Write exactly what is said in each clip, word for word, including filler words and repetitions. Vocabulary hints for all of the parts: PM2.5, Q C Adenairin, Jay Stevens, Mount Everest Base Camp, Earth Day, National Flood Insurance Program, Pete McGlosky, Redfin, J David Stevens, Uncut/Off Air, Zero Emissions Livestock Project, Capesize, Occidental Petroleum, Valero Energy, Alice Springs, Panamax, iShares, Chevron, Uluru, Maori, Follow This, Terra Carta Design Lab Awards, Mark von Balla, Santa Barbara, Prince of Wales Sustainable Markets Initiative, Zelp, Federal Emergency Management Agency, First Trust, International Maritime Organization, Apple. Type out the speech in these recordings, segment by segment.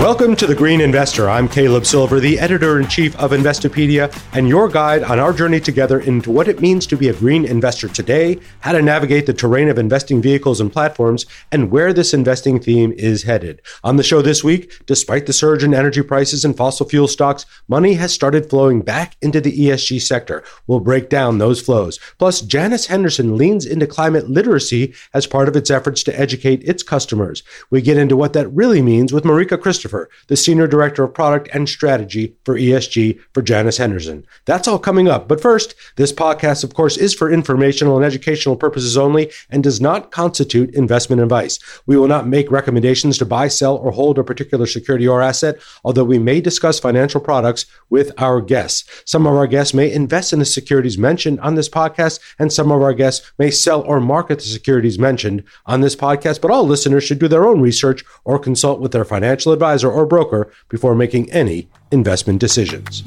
Welcome to The Green Investor. I'm Caleb Silver, the editor-in-chief of Investopedia, and your guide on our journey together into what it means to be a green investor today, how to navigate the terrain of investing vehicles and platforms, and where this investing theme is headed. On the show this week, despite the surge in energy prices and fossil fuel stocks, money has started flowing back into the E S G sector. We'll break down those flows. Plus, Janus Henderson leans into climate literacy as part of its efforts to educate its customers. We get into what that really means with Marika Christopher, the Senior Director of Product and Strategy for E S G for Janus Henderson. That's all coming up. But first, this podcast, of course, is for informational and educational purposes only and does not constitute investment advice. We will not make recommendations to buy, sell, or hold a particular security or asset, although we may discuss financial products with our guests. Some of our guests may invest in the securities mentioned on this podcast, and some of our guests may sell or market the securities mentioned on this podcast, but all listeners should do their own research or consult with their financial advisor or broker before making any investment decisions.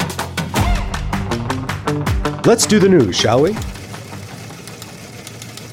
Let's do the news, shall we?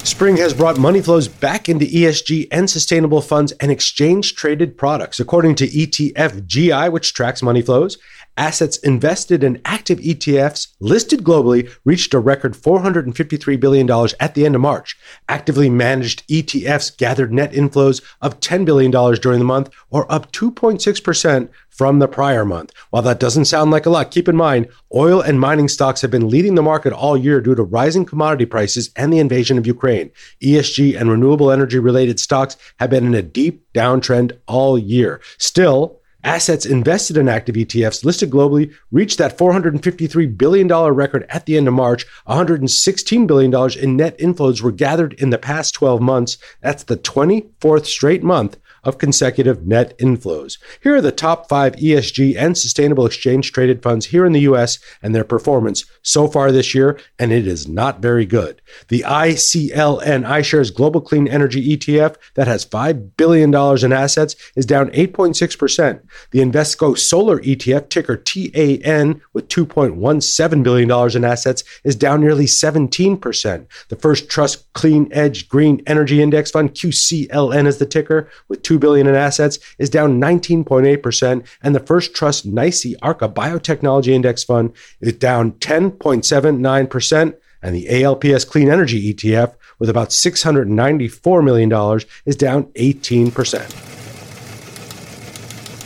Spring has brought money flows back into E S G and sustainable funds and exchange-traded products. According to E T F G I, which tracks money flows, assets invested in active E T Fs listed globally reached a record four hundred fifty-three billion dollars at the end of March. Actively managed E T Fs gathered net inflows of ten billion dollars during the month, or up two point six percent from the prior month. While that doesn't sound like a lot, keep in mind, oil and mining stocks have been leading the market all year due to rising commodity prices and the invasion of Ukraine. E S G and renewable energy-related stocks have been in a deep downtrend all year. Still, assets invested in active E T Fs listed globally reached that four hundred fifty-three billion dollars record at the end of March. one hundred sixteen billion dollars in net inflows were gathered in the past twelve months. That's the twenty-fourth straight month of consecutive net inflows. Here are the top five E S G and sustainable exchange-traded funds here in the U S and their performance so far this year, and it is not very good. The I C L N, iShares Global Clean Energy E T F, that has five billion dollars in assets, is down eight point six percent. The Invesco Solar E T F, ticker T A N, with two point one seven billion dollars in assets, is down nearly seventeen percent. The First Trust Clean Edge Green Energy Index Fund, Q C L N is the ticker, with two billion dollars in assets, is down nineteen point eight percent, and the First Trust NYSE ARCA Biotechnology Index Fund is down ten point seven nine percent, and the A L P S Clean Energy E T F, with about six hundred ninety-four million dollars, is down eighteen percent.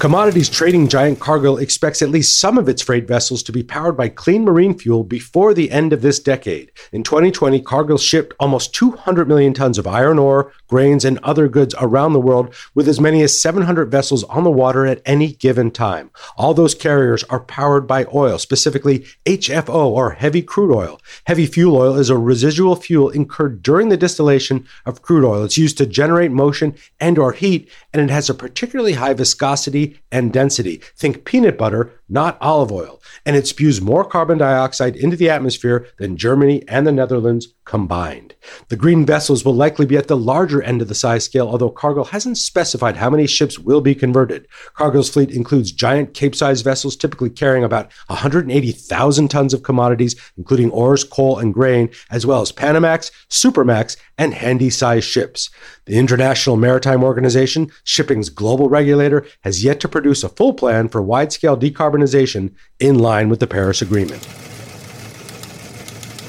Commodities trading giant Cargill expects at least some of its freight vessels to be powered by clean marine fuel before the end of this decade. In twenty twenty, Cargill shipped almost two hundred million tons of iron ore, grains, and other goods around the world, with as many as seven hundred vessels on the water at any given time. All those carriers are powered by oil, specifically H F O, or heavy crude oil. Heavy fuel oil is a residual fuel incurred during the distillation of crude oil. It's used to generate motion and or heat, and it has a particularly high viscosity and density. Think peanut butter, not olive oil. And it spews more carbon dioxide into the atmosphere than Germany and the Netherlands combined. The green vessels will likely be at the larger end of the size scale, although Cargill hasn't specified how many ships will be converted. Cargill's fleet includes giant Capesize vessels, typically carrying about one hundred eighty thousand tons of commodities, including ores, coal, and grain, as well as Panamax, Supermax, and handy-sized ships. The International Maritime Organization, shipping's global regulator, has yet to produce a full plan for wide-scale decarbonization in line with the Paris Agreement.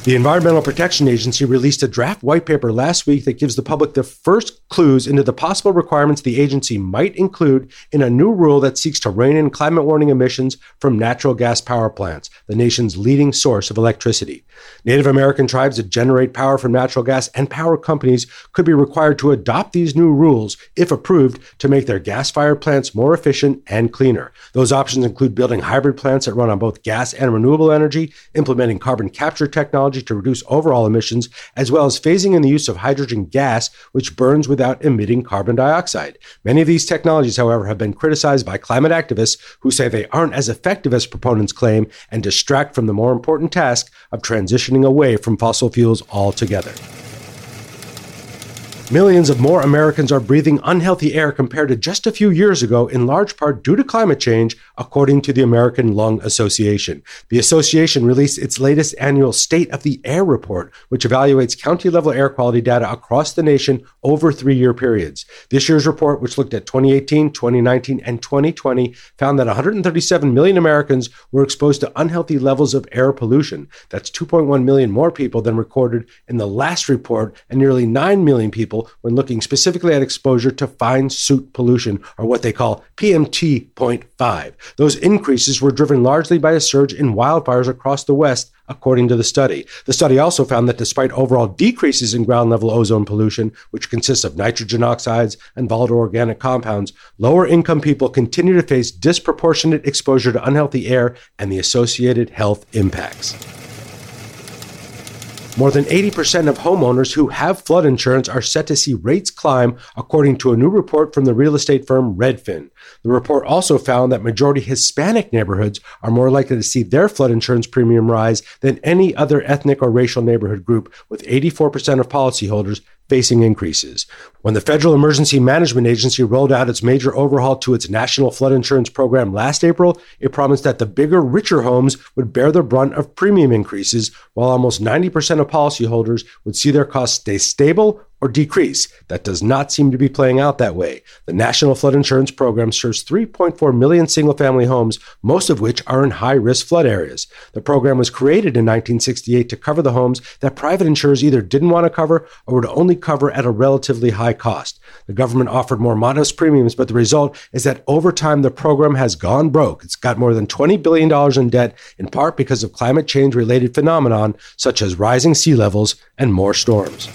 The Environmental Protection Agency released a draft white paper last week that gives the public the first clues into the possible requirements the agency might include in a new rule that seeks to rein in climate warning emissions from natural gas power plants, the nation's leading source of electricity. Native American tribes that generate power from natural gas and power companies could be required to adopt these new rules, if approved, to make their gas-fired plants more efficient and cleaner. Those options include building hybrid plants that run on both gas and renewable energy, implementing carbon capture technology to reduce overall emissions, as well as phasing in the use of hydrogen gas, which burns without emitting carbon dioxide. Many of these technologies, however, have been criticized by climate activists who say they aren't as effective as proponents claim and distract from the more important task of transitioning away from fossil fuels altogether. Millions of more Americans are breathing unhealthy air compared to just a few years ago, in large part due to climate change, according to the American Lung Association. The association released its latest annual State of the Air report, which evaluates county-level air quality data across the nation over three-year periods. This year's report, which looked at twenty eighteen, twenty nineteen, and twenty twenty, found that one hundred thirty-seven million Americans were exposed to unhealthy levels of air pollution. That's two point one million more people than recorded in the last report, and nearly nine million people when looking specifically at exposure to fine soot pollution, or what they call P M two point five. Those increases were driven largely by a surge in wildfires across the West, according to the study. The study also found that despite overall decreases in ground-level ozone pollution, which consists of nitrogen oxides and volatile organic compounds, lower-income people continue to face disproportionate exposure to unhealthy air and the associated health impacts. More than eighty percent of homeowners who have flood insurance are set to see rates climb, according to a new report from the real estate firm Redfin. The report also found that majority Hispanic neighborhoods are more likely to see their flood insurance premium rise than any other ethnic or racial neighborhood group, with eighty-four percent of policyholders facing increases. When the Federal Emergency Management Agency rolled out its major overhaul to its National Flood Insurance Program last April, it promised that the bigger, richer homes would bear the brunt of premium increases, while almost ninety percent of policyholders would see their costs stay stable or decrease. That does not seem to be playing out that way. The National Flood Insurance Program serves three point four million single-family homes, most of which are in high-risk flood areas. The program was created in nineteen sixty-eight to cover the homes that private insurers either didn't want to cover or would only cover at a relatively high cost. The government offered more modest premiums, but the result is that over time, the program has gone broke. It's got more than twenty billion dollars in debt, in part because of climate change-related phenomenon such as rising sea levels and more storms.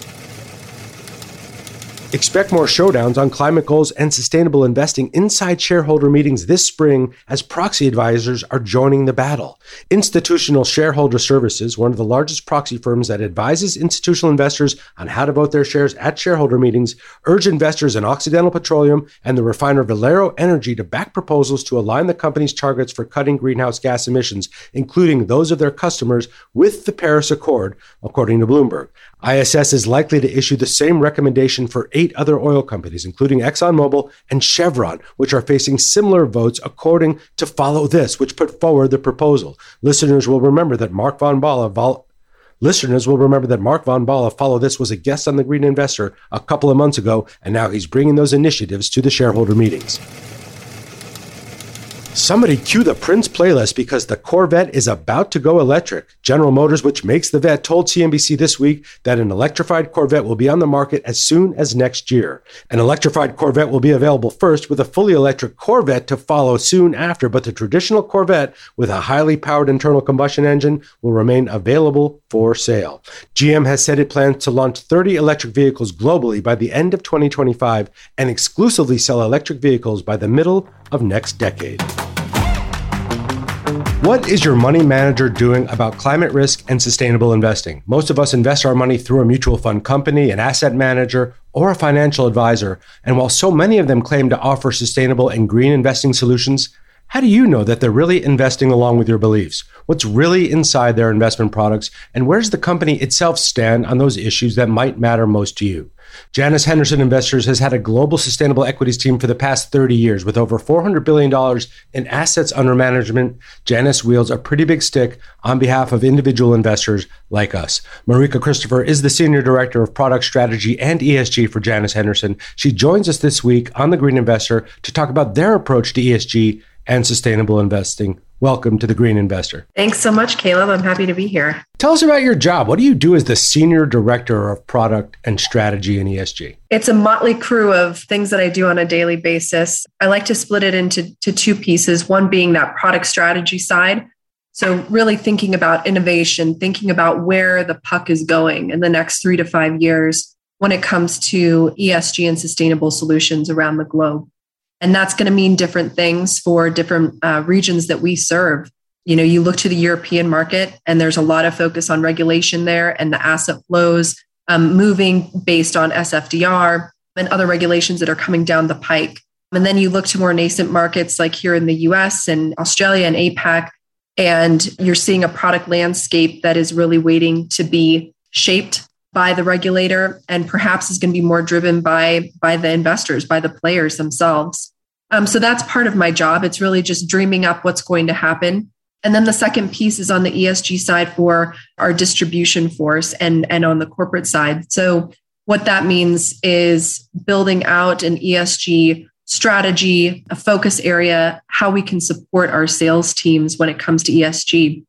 Expect more showdowns on climate goals and sustainable investing inside shareholder meetings this spring as proxy advisors are joining the battle. Institutional Shareholder Services, one of the largest proxy firms that advises institutional investors on how to vote their shares at shareholder meetings, urge investors in Occidental Petroleum and the refiner Valero Energy to back proposals to align the company's targets for cutting greenhouse gas emissions, including those of their customers, with the Paris Accord, according to Bloomberg. I S S is likely to issue the same recommendation for eight other oil companies, including ExxonMobil and Chevron, which are facing similar votes, according to Follow This, which put forward the proposal. Listeners will remember that Mark von Balla vol- Listeners will remember that Mark von Balla, Follow This, was a guest on The Green Investor a couple of months ago, and now he's bringing those initiatives to the shareholder meetings. Somebody cue the Prince playlist, because the Corvette is about to go electric. General Motors, which makes the Vet, told C N B C this week that an electrified Corvette will be on the market as soon as next year. An electrified Corvette will be available first, with a fully electric Corvette to follow soon after, but the traditional Corvette with a highly powered internal combustion engine will remain available for sale. G M has said it plans to launch thirty electric vehicles globally by the end of twenty twenty-five and exclusively sell electric vehicles by the middle of next decade. What is your money manager doing about climate risk and sustainable investing? Most of us invest our money through a mutual fund company, an asset manager, or a financial advisor. And while so many of them claim to offer sustainable and green investing solutions, how do you know that they're really investing along with your beliefs? What's really inside their investment products? And where does the company itself stand on those issues that might matter most to you? Janus Henderson Investors has had a global sustainable equities team for the past thirty years. With over four hundred billion dollars in assets under management, Janus wields a pretty big stick on behalf of individual investors like us. Marika Christopher is the Senior Director of Product Strategy and E S G for Janus Henderson. She joins us this week on The Green Investor to talk about their approach to E S G and sustainable investing. Welcome to The Green Investor. Thanks so much, Caleb. I'm happy to be here. Tell us about your job. What do you do as the Senior Director of Product and Strategy in E S G? It's a motley crew of things that I do on a daily basis. I like to split it into to two pieces, one being that product strategy side. So really thinking about innovation, thinking about where the puck is going in the next three to five years when it comes to E S G and sustainable solutions around the globe. And that's going to mean different things for different uh, regions that we serve. You know, you look to the European market and there's a lot of focus on regulation there and the asset flows um, moving based on S F D R and other regulations that are coming down the pike. And then you look to more nascent markets like here in the U S and Australia and APAC, and you're seeing a product landscape that is really waiting to be shaped by the regulator, and perhaps is going to be more driven by, by the investors, by the players themselves. Um, so that's part of my job. It's really just dreaming up what's going to happen. And then the second piece is on the E S G side for our distribution force and, and on the corporate side. So what that means is building out an E S G strategy, a focus area, how we can support our sales teams when it comes to E S G.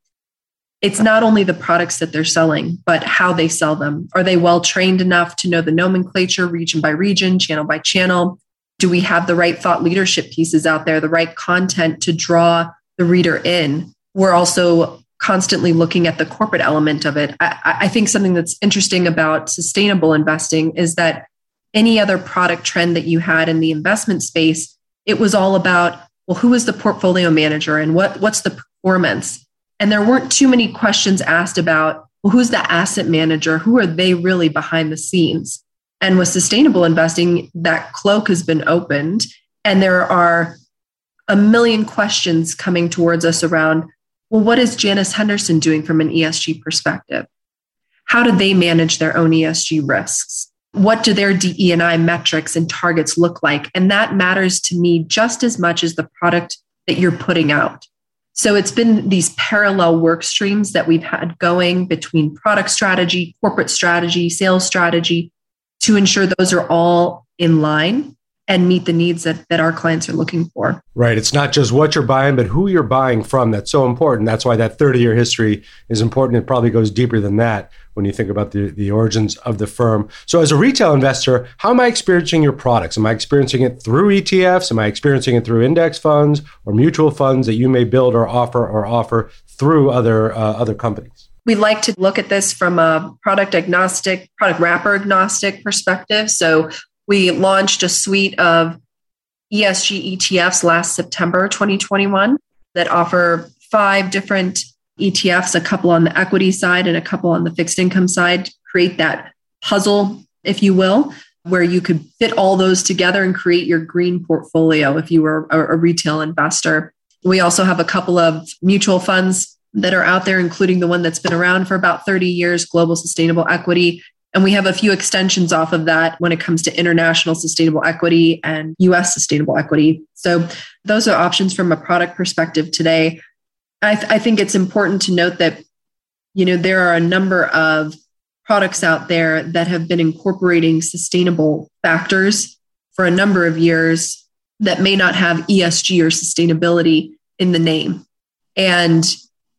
It's not only the products that they're selling, but how they sell them. Are they well-trained enough to know the nomenclature region by region, channel by channel? Do we have the right thought leadership pieces out there, the right content to draw the reader in? We're also constantly looking at the corporate element of it. I, I think something that's interesting about sustainable investing is that any other product trend that you had in the investment space, it was all about, well, who is the portfolio manager and what, what's the performance? And there weren't too many questions asked about, well, who's the asset manager? Who are they really behind the scenes? And with sustainable investing, that cloak has been opened. And there are a million questions coming towards us around, well, what is Janus Henderson doing from an E S G perspective? How do they manage their own E S G risks? What do their D E and I metrics and targets look like? And that matters to me just as much as the product that you're putting out. So it's been these parallel work streams that we've had going between product strategy, corporate strategy, sales strategy, to ensure those are all in line and meet the needs that, that our clients are looking for. Right. It's not just what you're buying, but who you're buying from. That's so important. That's why that thirty-year history is important. It probably goes deeper than that when you think about the, the origins of the firm. So as a retail investor, how am I experiencing your products? Am I experiencing it through E T Fs? Am I experiencing it through index funds or mutual funds that you may build or offer or offer through other uh, other companies? We like to look at this from a product agnostic, product wrapper agnostic perspective. So we launched a suite of E S G E T Fs last September twenty twenty-one that offer five different E T Fs, a couple on the equity side and a couple on the fixed income side, create that puzzle, if you will, where you could fit all those together and create your green portfolio if you were a retail investor. We also have a couple of mutual funds that are out there, including the one that's been around for about thirty years, Global Sustainable Equity. And we have a few extensions off of that when it comes to International Sustainable Equity and U S Sustainable Equity. So those are options from a product perspective today. I, th- I think it's important to note that, you know, there are a number of products out there that have been incorporating sustainable factors for a number of years that may not have E S G or sustainability in the name. And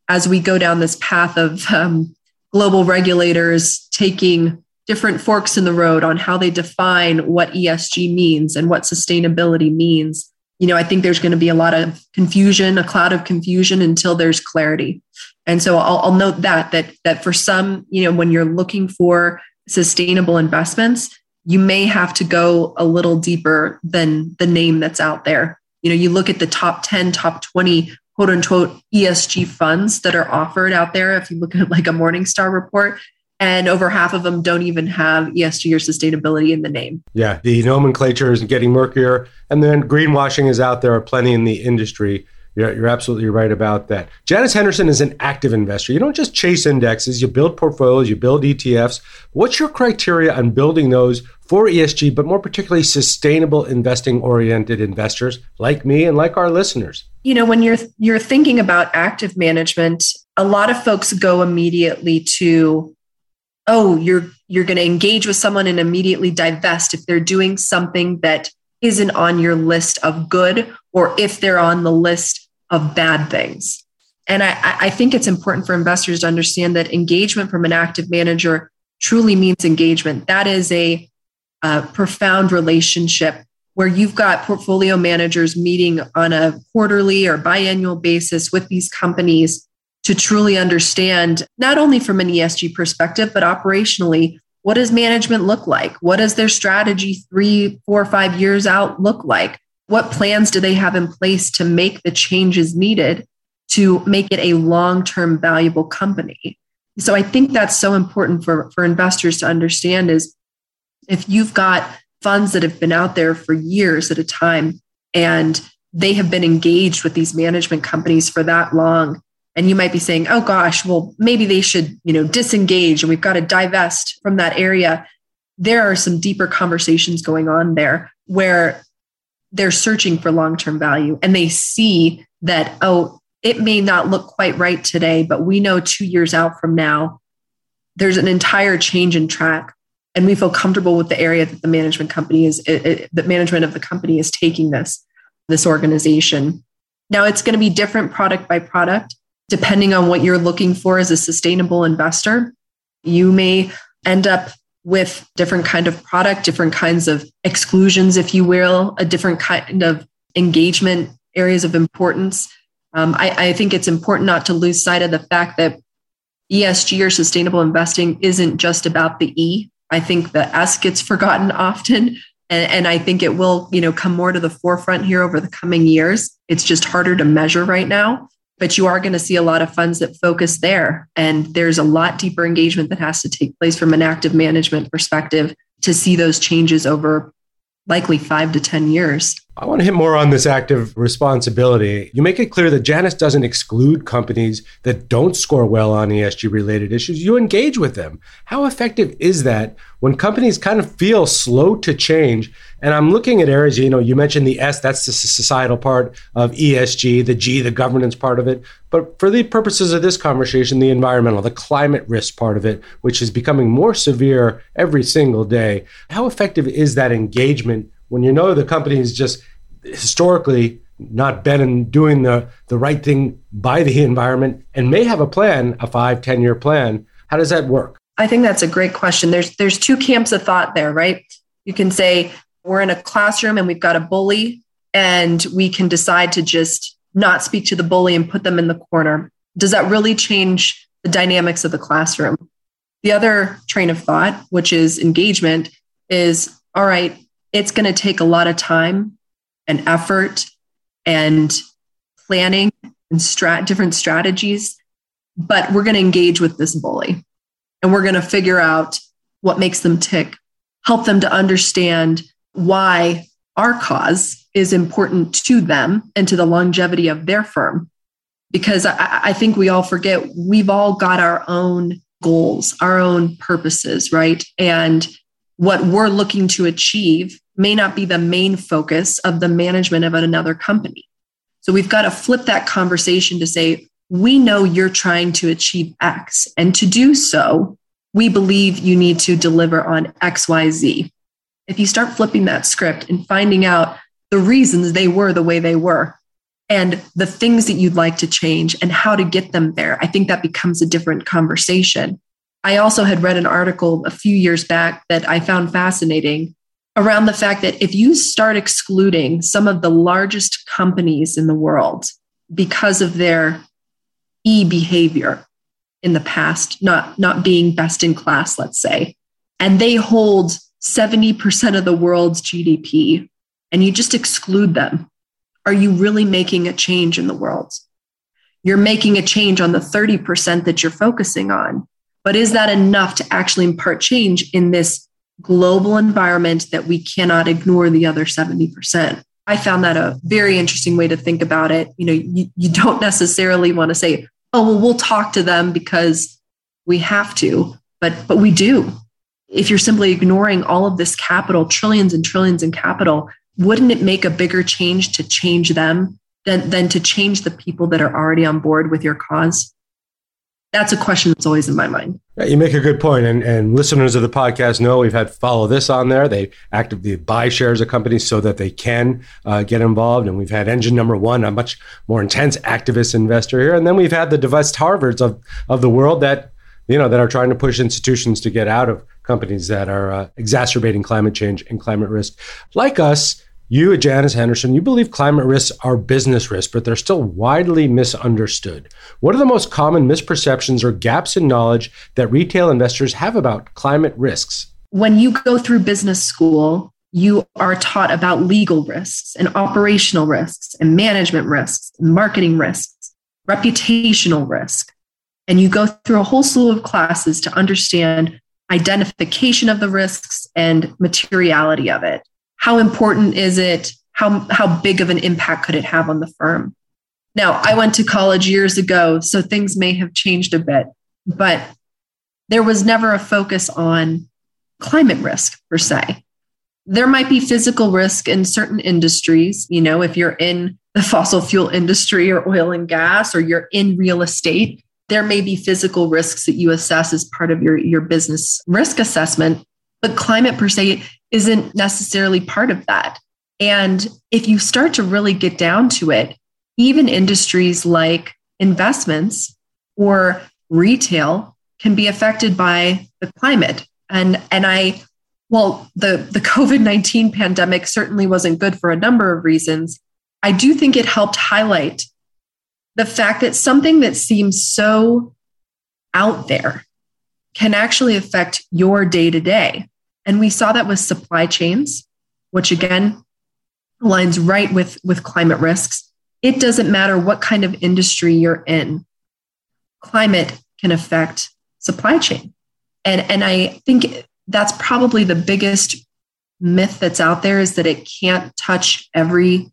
as we go down this path of um, global regulators taking different forks in the road on how they define what E S G means and what sustainability means, you know, I think there's going to be a lot of confusion, a cloud of confusion until there's clarity. And so I'll, I'll note that, that, that for some, you know, when you're looking for sustainable investments, you may have to go a little deeper than the name that's out there. You know, you look at the top ten, top twenty, quote unquote, E S G funds that are offered out there. If you look at like a Morningstar report, and over half of them don't even have E S G or sustainability in the name. Yeah, the nomenclature is getting murkier. And then greenwashing is out there plenty in the industry. You're, you're absolutely right about that. Janus Henderson is an active investor. You don't just chase indexes. You build portfolios, you build E T Fs. What's your criteria on building those for E S G, but more particularly sustainable investing-oriented investors like me and like our listeners? You know, when you're you're thinking about active management, a lot of folks go immediately to, oh, you're you're going to engage with someone and immediately divest if they're doing something that isn't on your list of good, or if they're on the list of bad things. And I, I think it's important for investors to understand that engagement from an active manager truly means engagement. That is a, a profound relationship where you've got portfolio managers meeting on a quarterly or biannual basis with these companies to truly understand, not only from an E S G perspective, but operationally, what does management look like? What does their strategy three, four, five years out look like? What plans do they have in place to make the changes needed to make it a long-term valuable company? So I think that's so important for, for investors to understand is if you've got funds that have been out there for years at a time, and they have been engaged with these management companies for that long, And you might be saying, oh gosh, well, maybe they should, you know, disengage and we've got to divest from that area. There are some deeper conversations going on there where they're searching for long-term value and they see that, oh, it may not look quite right today, but we know two years out from now, there's an entire change in track and we feel comfortable with the area that the management company is, it, it, the management of the company is taking this, this organization. Now it's going to be different product by product, depending on what you're looking for as a sustainable investor. You may end up with different kind of product, different kinds of exclusions, if you will, a different kind of engagement, areas of importance. Um, I, I think it's important not to lose sight of the fact that E S G or sustainable investing isn't just about the E. I think the S gets forgotten often, and, and I think it will, you know, come more to the forefront here over the coming years. It's just harder to measure right now, but you are going to see a lot of funds that focus there. And there's a lot deeper engagement that has to take place from an active management perspective to see those changes over likely five to ten years. I want to hit more on this active responsibility. You make it clear that Janus doesn't exclude companies that don't score well on E S G-related issues. You engage with them. How effective is that when companies kind of feel slow to change? And I'm looking at areas, you know, you mentioned the S, that's the societal part of E S G, the G, the governance part of it. But for the purposes of this conversation, the environmental, the climate risk part of it, which is becoming more severe every single day. How effective is that engagement when you know the company has just historically not been in doing the, the right thing by the environment and may have a plan, a five, ten-year plan? How does that work? I think that's a great question. There's there's two camps of thought there, right? You can say we're in a classroom and we've got a bully and we can decide to just not speak to the bully and put them in the corner. Does that really change the dynamics of the classroom? The other train of thought, which is engagement, is, all right, it's going to take a lot of time and effort and planning and strat- different strategies, but we're going to engage with this bully and we're going to figure out what makes them tick, help them to understand why our cause is important to them and to the longevity of their firm. Because I, I think we all forget, we've all got our own goals, our own purposes, right? And what we're looking to achieve may not be the main focus of the management of another company. So we've got to flip that conversation to say, we know you're trying to achieve X. And to do so, we believe you need to deliver on X, Y, Z. If you start flipping that script and finding out the reasons they were the way they were and the things that you'd like to change and how to get them there, I think that becomes a different conversation. I also had read an article a few years back that I found fascinating around the fact that if you start excluding some of the largest companies in the world because of their E behavior in the past, not, not being best in class, let's say, and they hold seventy percent of the world's G D P, and you just exclude them, are you really making a change in the world? You're making a change on the thirty percent that you're focusing on. But is that enough to actually impart change in this global environment that we cannot ignore the other seventy percent? I found that a very interesting way to think about it. You know, you, you don't necessarily want to say, oh, well, we'll talk to them because we have to, but, but we do. If you're simply ignoring all of this capital, trillions and trillions in capital, wouldn't it make a bigger change to change them than, than to change the people that are already on board with your cause? That's a question that's always in my mind. Yeah, you make a good point. And, and listeners of the podcast know we've had Follow This on there. They actively buy shares of companies so that they can uh, get involved. And we've had Engine No. one, a much more intense activist investor here. And then we've had the divest Harvards of, of the world that, you know, that are trying to push institutions to get out of companies that are uh, exacerbating climate change and climate risk. Like us, you at Janus Henderson, you believe climate risks are business risks, but they're still widely misunderstood. What are the most common misperceptions or gaps in knowledge that retail investors have about climate risks? When you go through business school, you are taught about legal risks and operational risks and management risks, and marketing risks, reputational risk. And you go through a whole slew of classes to understand identification of the risks and materiality of it. How important is it? How, how big of an impact could it have on the firm? Now, I went to college years ago, so things may have changed a bit, but there was never a focus on climate risk per se. There might be physical risk in certain industries. You know, if you're in the fossil fuel industry or oil and gas, or you're in real estate, there may be physical risks that you assess as part of your, your business risk assessment. But climate per se isn't necessarily part of that. And if you start to really get down to it, even industries like investments or retail can be affected by the climate. And, and I, well, the, the COVID nineteen pandemic certainly wasn't good for a number of reasons. I do think it helped highlight the fact that something that seems so out there can actually affect your day-to-day. And we saw that with supply chains, which again aligns right with, with climate risks. It doesn't matter what kind of industry you're in, climate can affect supply chain. And, and I think that's probably the biggest myth that's out there, is that it can't touch every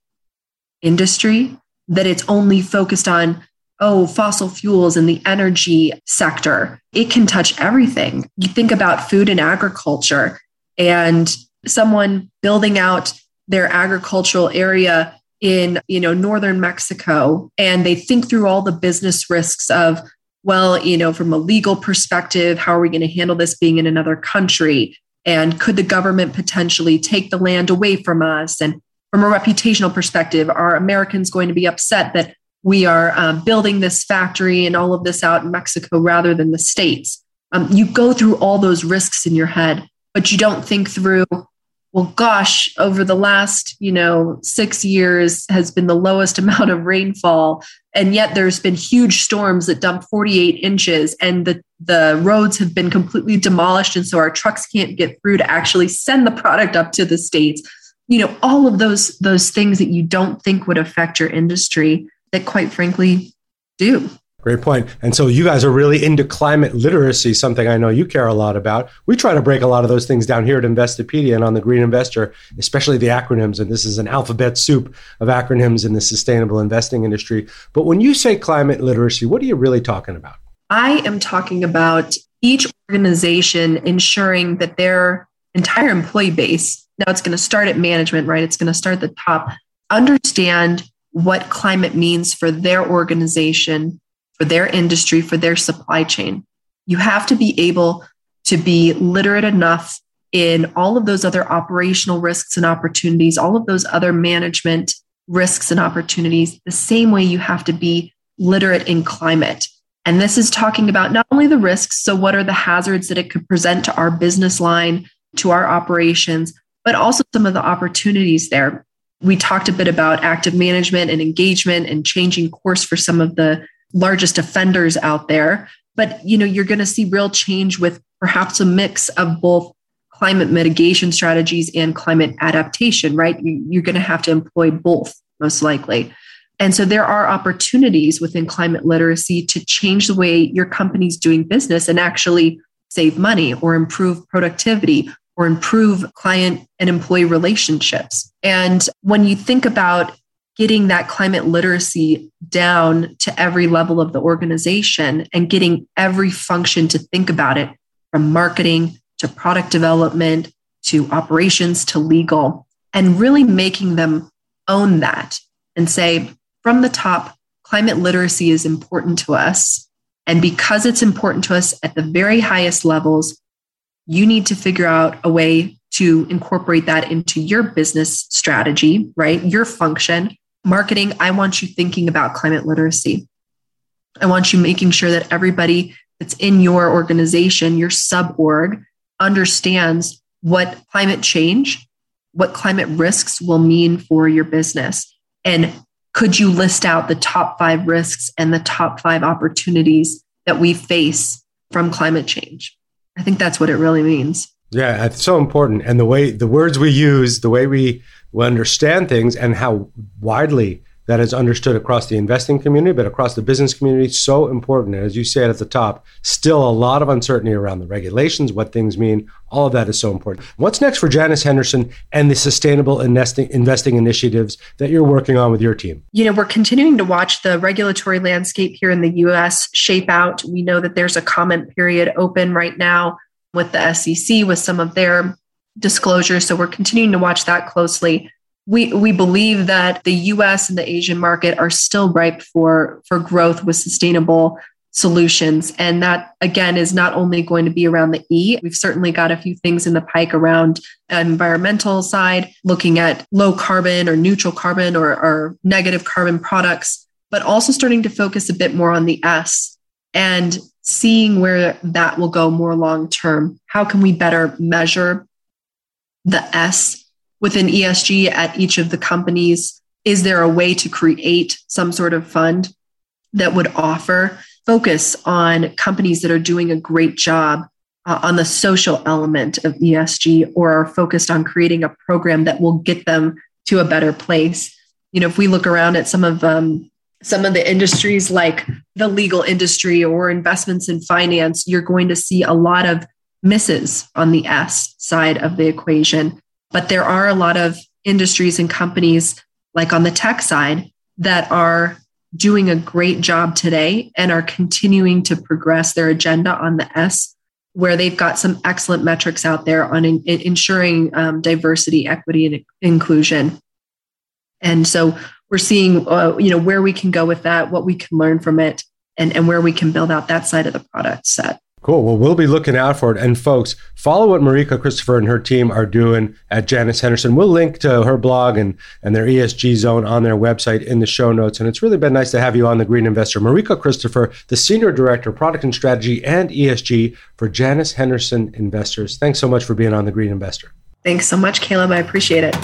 industry, that it's only focused on, oh, fossil fuels and the energy sector. It can touch everything. You think about food and agriculture, and someone building out their agricultural area in, you know, northern Mexico, and they think through all the business risks of, well, you know, from a legal perspective, how are we going to handle this being in another country? And could the government potentially take the land away from us? And from a reputational perspective, are Americans going to be upset that we are um, building this factory and all of this out in Mexico rather than the States? Um, you go through all those risks in your head, but you don't think through, well, gosh, over the last, you know, six years has been the lowest amount of rainfall. And yet there's been huge storms that dump forty-eight inches, and the, the roads have been completely demolished. And so our trucks can't get through to actually send the product up to the States. You know, all of those, those things that you don't think would affect your industry that quite frankly do. Great point. And so you guys are really into climate literacy, something I know you care a lot about. We try to break a lot of those things down here at Investopedia and on the Green Investor, especially the acronyms. And this is an alphabet soup of acronyms in the sustainable investing industry. But when you say climate literacy, what are you really talking about? I am talking about each organization ensuring that their entire employee base, now it's going to start at management, right? It's going to start at the top, understand what climate means for their organization, for their industry, for their supply chain. You have to be able to be literate enough in all of those other operational risks and opportunities, all of those other management risks and opportunities, the same way you have to be literate in climate. And this is talking about not only the risks, so what are the hazards that it could present to our business line, to our operations, but also some of the opportunities there. We talked a bit about active management and engagement and changing course for some of the largest offenders out there. But, you know, you're going to see real change with perhaps a mix of both climate mitigation strategies and climate adaptation, right? You're going to have to employ both, most likely. And so there are opportunities within climate literacy to change the way your company's doing business and actually save money or improve productivity or improve client and employee relationships. And when you think about getting that climate literacy down to every level of the organization and getting every function to think about it, from marketing to product development to operations to legal, and really making them own that and say, from the top, climate literacy is important to us. And because it's important to us at the very highest levels, you need to figure out a way to incorporate that into your business strategy, right? Your function. Marketing, I want you thinking about climate literacy. I want you making sure that everybody that's in your organization, your sub-org, understands what climate change, what climate risks will mean for your business. And could you list out the top five risks and the top five opportunities that we face from climate change? I think that's what it really means. Yeah, it's so important. And the way the words we use, the way we understand things, and how widely that is understood across the investing community, but across the business community, so important. And as you said at the top, still a lot of uncertainty around the regulations, what things mean. All of that is so important. What's next for Janus Henderson and the sustainable investing, investing initiatives that you're working on with your team? You know, we're continuing to watch the regulatory landscape here in the U S shape out. We know that there's a comment period open right now with the S E C, with some of their disclosures. So we're continuing to watch that closely. We we believe that the U S and the Asian market are still ripe for, for growth with sustainable solutions. And that, again, is not only going to be around the E. We've certainly got a few things in the pike around the environmental side, looking at low carbon or neutral carbon or, or negative carbon products, but also starting to focus a bit more on the S and seeing where that will go more long-term. How can we better measure the S within E S G at each of the companies? Is there a way to create some sort of fund that would offer focus on companies that are doing a great job uh, on the social element of E S G, or are focused on creating a program that will get them to a better place? You know, if we look around at some of um, some of the industries like the legal industry or investments in finance, you're going to see a lot of misses on the S side of the equation. But there are a lot of industries and companies like on the tech side that are doing a great job today and are continuing to progress their agenda on the S, where they've got some excellent metrics out there on in, in ensuring um, diversity, equity, and inclusion. And so we're seeing uh, you know, where we can go with that, what we can learn from it, and, and where we can build out that side of the product set. Cool. Well, we'll be looking out for it. And folks, follow what Marika Christopher and her team are doing at Janus Henderson. We'll link to her blog and, and their E S G zone on their website in the show notes. And it's really been nice to have you on The Green Investor. Marika Christopher, the Senior Director, Product and Strategy and E S G for Janus Henderson Investors. Thanks so much for being on The Green Investor. Thanks so much, Caleb. I appreciate it.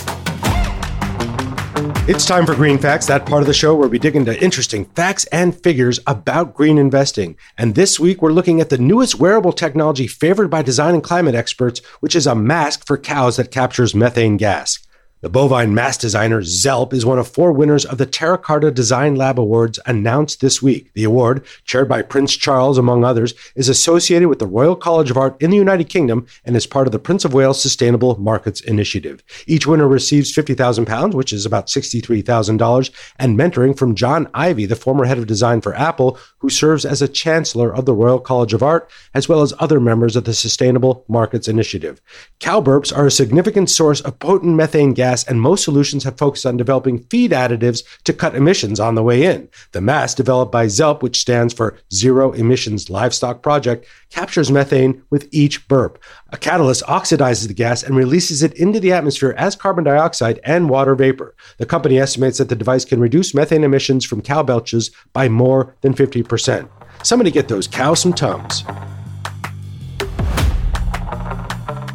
It's time for Green Facts, that part of the show where we dig into interesting facts and figures about green investing. And this week, we're looking at the newest wearable technology favored by design and climate experts, which is a mask for cows that captures methane gas. The bovine mask designer Zelp is one of four winners of the Terra Carta Design Lab Awards announced this week. The award, chaired by Prince Charles, among others, is associated with the Royal College of Art in the United Kingdom and is part of the Prince of Wales Sustainable Markets Initiative. Each winner receives fifty thousand pounds, which is about sixty-three thousand dollars, and mentoring from John Ivey, the former head of design for Apple, who serves as a chancellor of the Royal College of Art, as well as other members of the Sustainable Markets Initiative. Cow burps are a significant source of potent methane gas, and most solutions have focused on developing feed additives to cut emissions on the way in. The mask developed by ZELP, which stands for Zero Emissions Livestock Project, captures methane with each burp. A catalyst oxidizes the gas and releases it into the atmosphere as carbon dioxide and water vapor. The company estimates that the device can reduce methane emissions from cow belches by more than fifty percent. Somebody get those cows some Tums.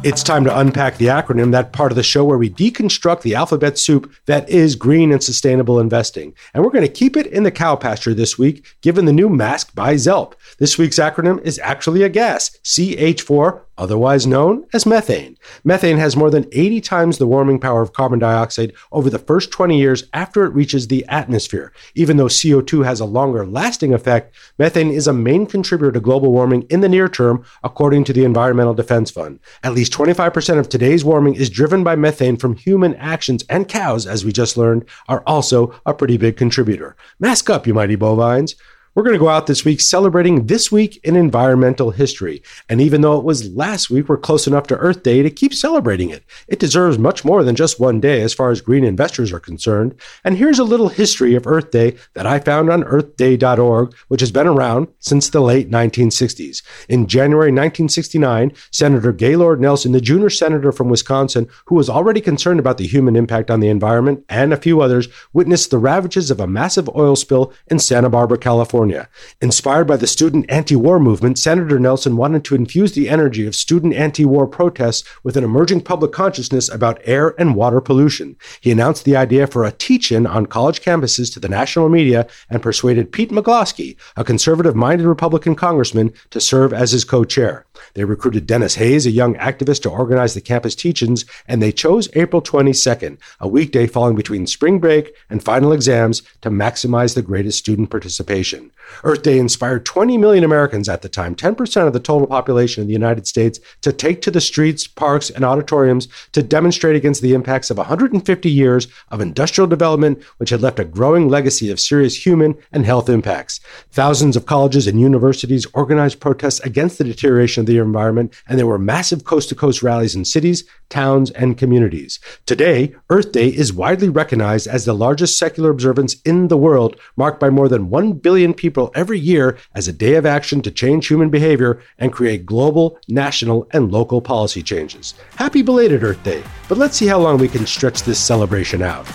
It's time to unpack the acronym, that part of the show where we deconstruct the alphabet soup that is green and sustainable investing. And we're going to keep it in the cow pasture this week, given the new mask by Zelp. This week's acronym is actually a gas, C H four, otherwise known as methane. Methane has more than eighty times the warming power of carbon dioxide over the first twenty years after it reaches the atmosphere. Even though C O two has a longer lasting effect, methane is a main contributor to global warming in the near term, according to the Environmental Defense Fund. At least twenty-five percent of today's warming is driven by methane from human actions, and cows, as we just learned, are also a pretty big contributor. Mask up, you mighty bovines. We're going to go out this week celebrating this week in environmental history. And even though it was last week, we're close enough to Earth Day to keep celebrating it. It deserves much more than just one day as far as green investors are concerned. And here's a little history of Earth Day that I found on earth day dot org, which has been around since the late nineteen sixties. In January nineteen sixty-nine, Senator Gaylord Nelson, the junior senator from Wisconsin, who was already concerned about the human impact on the environment, and a few others, witnessed the ravages of a massive oil spill in Santa Barbara, California. California. Inspired by the student anti-war movement, Senator Nelson wanted to infuse the energy of student anti-war protests with an emerging public consciousness about air and water pollution. He announced the idea for a teach-in on college campuses to the national media and persuaded Pete McGlosky, a conservative-minded Republican congressman, to serve as his co-chair. They recruited Dennis Hayes, a young activist, to organize the campus teach-ins, and they chose April twenty-second, a weekday falling between spring break and final exams, to maximize the greatest student participation. Earth Day inspired twenty million Americans at the time, ten percent of the total population of the United States, to take to the streets, parks, and auditoriums to demonstrate against the impacts of one hundred fifty years of industrial development, which had left a growing legacy of serious human and health impacts. Thousands of colleges and universities organized protests against the deterioration of the environment, and there were massive coast-to-coast rallies in cities, towns, and communities. Today, Earth Day is widely recognized as the largest secular observance in the world, marked by more than one billion people every year as a day of action to change human behavior and create global, national, and local policy changes. Happy belated Earth Day, but let's see how long we can stretch this celebration out.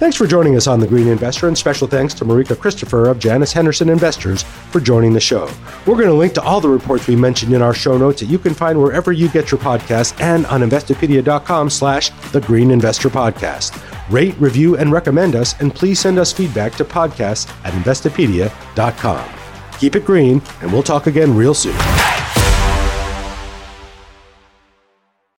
Thanks for joining us on The Green Investor, and special thanks to Marika Christopher of Janus Henderson Investors for joining the show. We're going to link to all the reports we mentioned in our show notes that you can find wherever you get your podcasts and on Investopedia.com slash The Green Investor Podcast. Rate, review, and recommend us, and please send us feedback to podcasts at Investopedia dot com. Keep it green, and we'll talk again real soon.